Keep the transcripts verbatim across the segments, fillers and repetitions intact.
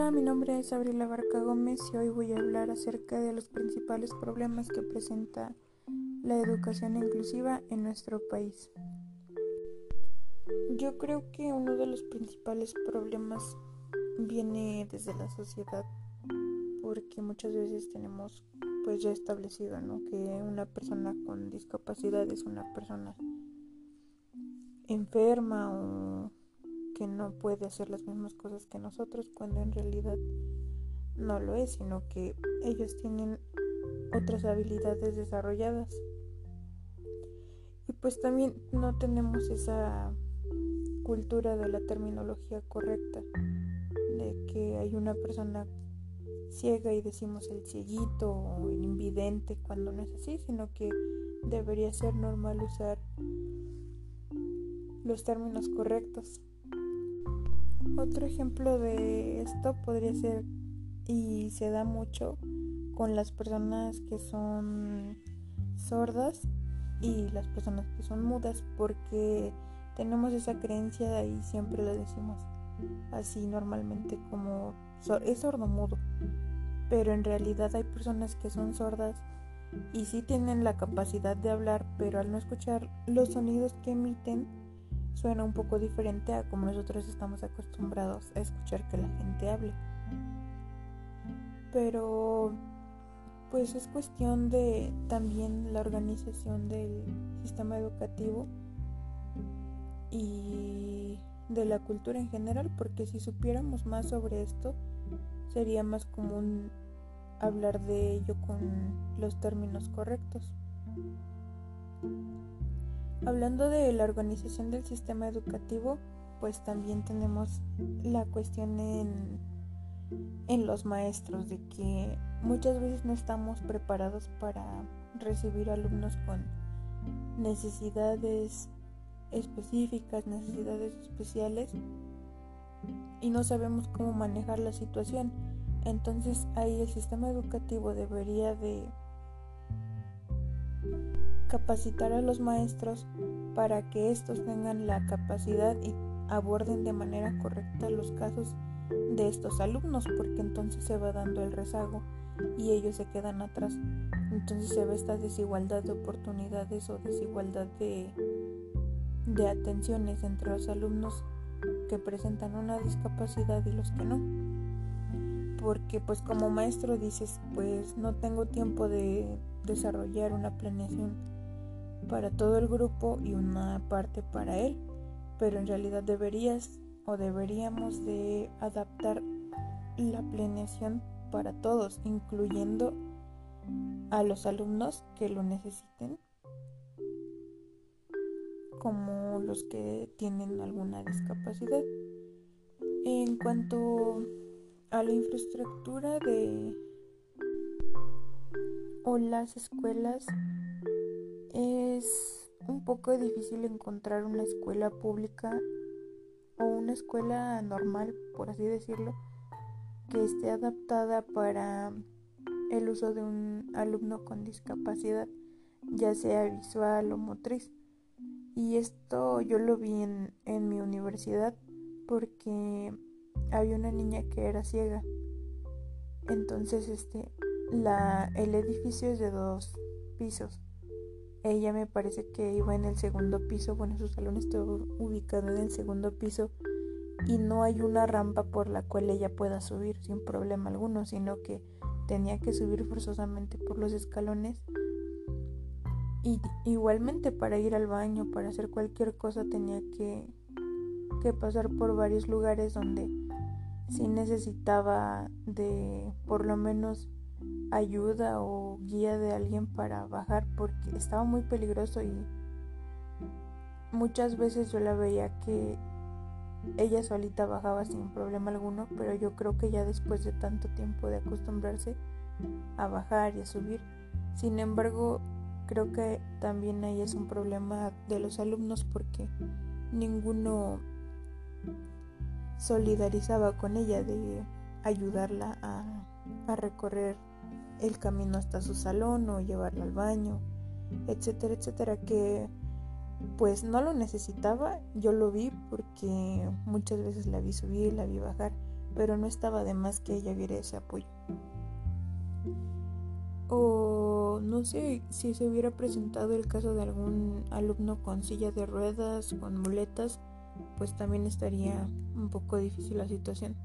Hola, mi nombre es Abril Abarca Gómez y hoy voy a hablar acerca de los principales problemas que presenta la educación inclusiva en nuestro país. Yo creo que uno de los principales problemas viene desde la sociedad, porque muchas veces tenemos pues ya establecido, ¿no?, que una persona con discapacidad es una persona enferma o que no puede hacer las mismas cosas que nosotros, cuando en realidad no lo es, sino que ellos tienen otras habilidades desarrolladas. Y pues también no tenemos esa cultura de la terminología correcta, de que hay una persona ciega y decimos el cieguito o el invidente, cuando no es así, sino que debería ser normal usar los términos correctos. Otro ejemplo de esto podría ser, y se da mucho, con las personas que son sordas y las personas que son mudas, porque tenemos esa creencia y siempre lo decimos así normalmente, como es sordomudo, pero en realidad hay personas que son sordas y sí tienen la capacidad de hablar, pero al no escuchar los sonidos que emiten, suena un poco diferente a como nosotros estamos acostumbrados a escuchar que la gente hable. Pero pues es cuestión de también la organización del sistema educativo y de la cultura en general, porque si supiéramos más sobre esto, sería más común hablar de ello con los términos correctos. Hablando de la organización del sistema educativo, pues también tenemos la cuestión en, en los maestros, de que muchas veces no estamos preparados para recibir alumnos con necesidades específicas, necesidades especiales, y no sabemos cómo manejar la situación. Entonces ahí el sistema educativo debería de capacitar a los maestros para que estos tengan la capacidad y aborden de manera correcta los casos de estos alumnos, porque entonces se va dando el rezago y ellos se quedan atrás. Entonces se ve esta desigualdad de oportunidades o desigualdad de, de atenciones entre los alumnos que presentan una discapacidad y los que no, porque pues como maestro dices, pues no tengo tiempo de desarrollar una planeación para todo el grupo y una parte para él, pero en realidad deberías o deberíamos de adaptar la planeación para todos, incluyendo a los alumnos que lo necesiten, como los que tienen alguna discapacidad. En cuanto a la infraestructura de o las escuelas, es un poco difícil encontrar una escuela pública o una escuela normal, por así decirlo, que esté adaptada para el uso de un alumno con discapacidad, ya sea visual o motriz. Y esto yo lo vi en, en mi universidad, porque había una niña que era ciega. Entonces este la, el edificio es de dos pisos. Ella me parece que iba en el segundo piso, bueno, su salón está ubicado en el segundo piso y no hay una rampa por la cual ella pueda subir sin problema alguno, sino que tenía que subir forzosamente por los escalones. Y igualmente para ir al baño, para hacer cualquier cosa, tenía que, que pasar por varios lugares donde sí necesitaba de por lo menos ayuda o guía de alguien para bajar, porque estaba muy peligroso y muchas veces yo la veía que ella solita bajaba sin problema alguno, pero yo creo que ya después de tanto tiempo de acostumbrarse a bajar y a subir. Sin embargo, creo que también ahí es un problema de los alumnos, porque ninguno solidarizaba con ella de ayudarla a, a recorrer el camino hasta su salón o llevarla al baño, etcétera, etcétera, que pues no lo necesitaba. Yo lo vi porque muchas veces la vi subir, la vi bajar, pero no estaba de más que ella viera ese apoyo. O no sé si se hubiera presentado el caso de algún alumno con silla de ruedas, con muletas, pues también estaría un poco difícil la situación.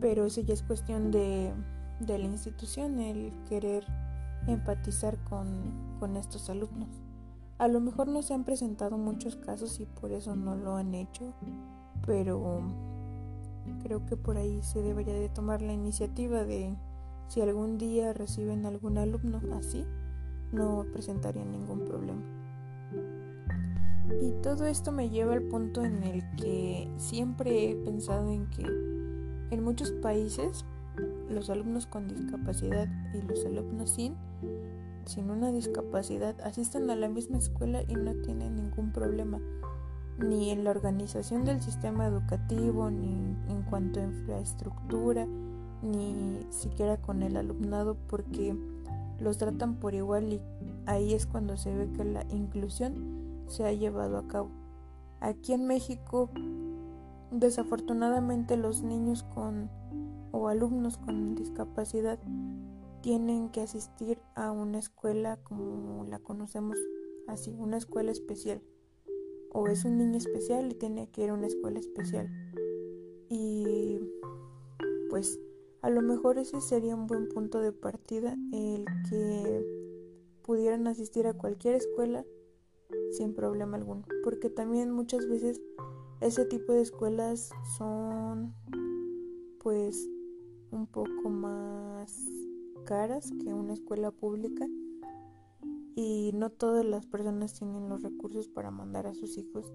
Pero eso ya es cuestión de, de la institución, el querer empatizar con, con estos alumnos. A lo mejor no se han presentado muchos casos y por eso no lo han hecho, pero creo que por ahí se debería de tomar la iniciativa de, si algún día reciben algún alumno así, no presentarían ningún problema. Y todo esto me lleva al punto en el que siempre he pensado en que en muchos países los alumnos con discapacidad y los alumnos sin, sin una discapacidad asisten a la misma escuela y no tienen ningún problema, ni en la organización del sistema educativo, ni en cuanto a infraestructura, ni siquiera con el alumnado, porque los tratan por igual, y ahí es cuando se ve que la inclusión se ha llevado a cabo. Aquí en México, desafortunadamente, los niños con o alumnos con discapacidad tienen que asistir a una escuela como la conocemos así, una escuela especial, o es un niño especial y tiene que ir a una escuela especial. Y pues a lo mejor ese sería un buen punto de partida, el que pudieran asistir a cualquier escuela sin problema alguno, porque también muchas veces ese tipo de escuelas son pues un poco más caras que una escuela pública, y no todas las personas tienen los recursos para mandar a sus hijos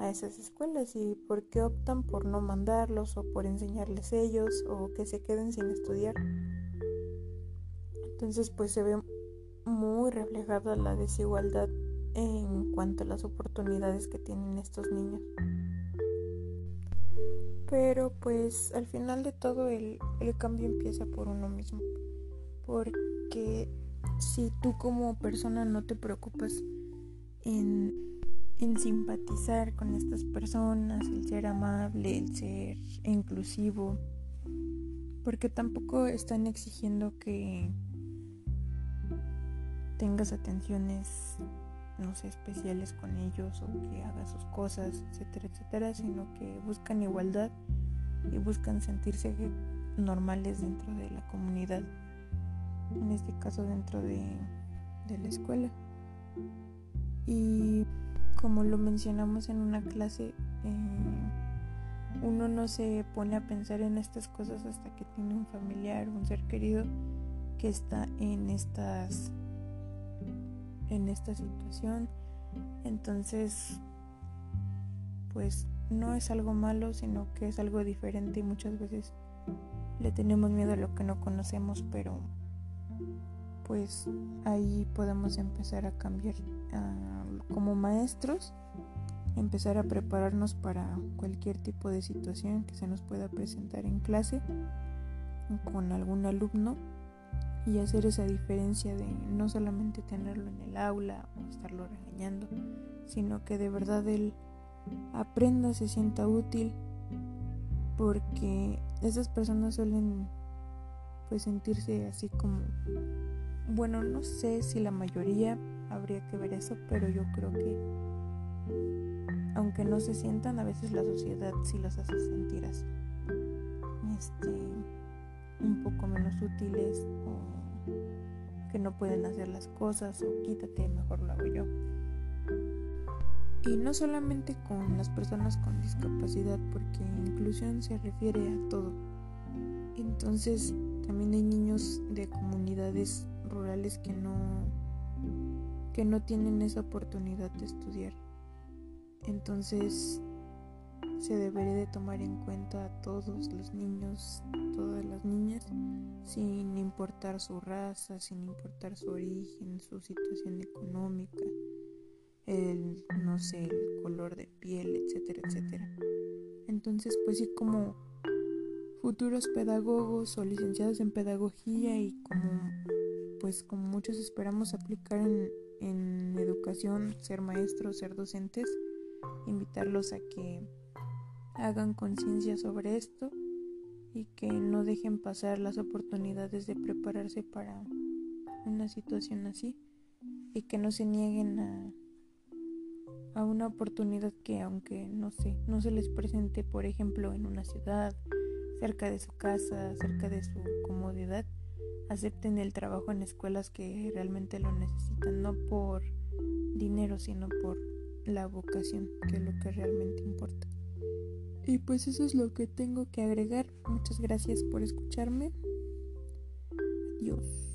a esas escuelas, y por qué optan por no mandarlos, o por enseñarles ellos, o que se queden sin estudiar. Entonces pues se ve muy reflejada la desigualdad en cuanto a las oportunidades que tienen estos niños. Pero pues al final de todo el, el cambio empieza por uno mismo, porque si tú como persona no te preocupas en en simpatizar con estas personas, el ser amable, el ser inclusivo, porque tampoco están exigiendo que tengas atenciones, no sé, especiales con ellos, o que hagas sus cosas, etcétera, etcétera, sino que buscan igualdad y buscan sentirse normales dentro de la comunidad, en este caso dentro de, de la escuela. Y como lo mencionamos en una clase, eh, uno no se pone a pensar en estas cosas hasta que tiene un familiar, un ser querido que está en estas en esta situación. Entonces pues no es algo malo, sino que es algo diferente, y muchas veces le tenemos miedo a lo que no conocemos, pero pues ahí podemos empezar a cambiar uh, como maestros, empezar a prepararnos para cualquier tipo de situación que se nos pueda presentar en clase con algún alumno, y hacer esa diferencia de no solamente tenerlo en el aula o estarlo regañando, sino que de verdad él aprenda, se sienta útil, porque esas personas suelen pues sentirse así como, bueno, no sé si la mayoría, habría que ver eso, pero yo creo que aunque no se sientan, a veces la sociedad sí los hace sentir así, este, un poco menos útiles, o que no pueden hacer las cosas, o quítate, mejor lo hago yo. Y no solamente con las personas con discapacidad, porque inclusión se refiere a todo. Entonces también hay niños de comunidades rurales que no que no tienen esa oportunidad de estudiar. Entonces se debería de tomar en cuenta a todos los niños, todas las niñas, sin importar su raza, sin importar su origen, su situación económica, el no sé, el color de piel, etcétera, etcétera. Entonces pues sí, como futuros pedagogos o licenciados en pedagogía, y como pues como muchos esperamos aplicar en, en educación, ser maestros, ser docentes, invitarlos a que hagan conciencia sobre esto y que no dejen pasar las oportunidades de prepararse para una situación así y que no se nieguen a, a una oportunidad que, aunque no sé, no se les presente, por ejemplo, en una ciudad, cerca de su casa, cerca de su comodidad, acepten el trabajo en escuelas que realmente lo necesitan, no por dinero, sino por la vocación, que es lo que realmente importa. Y pues eso es lo que tengo que agregar. Muchas gracias por escucharme. Adiós.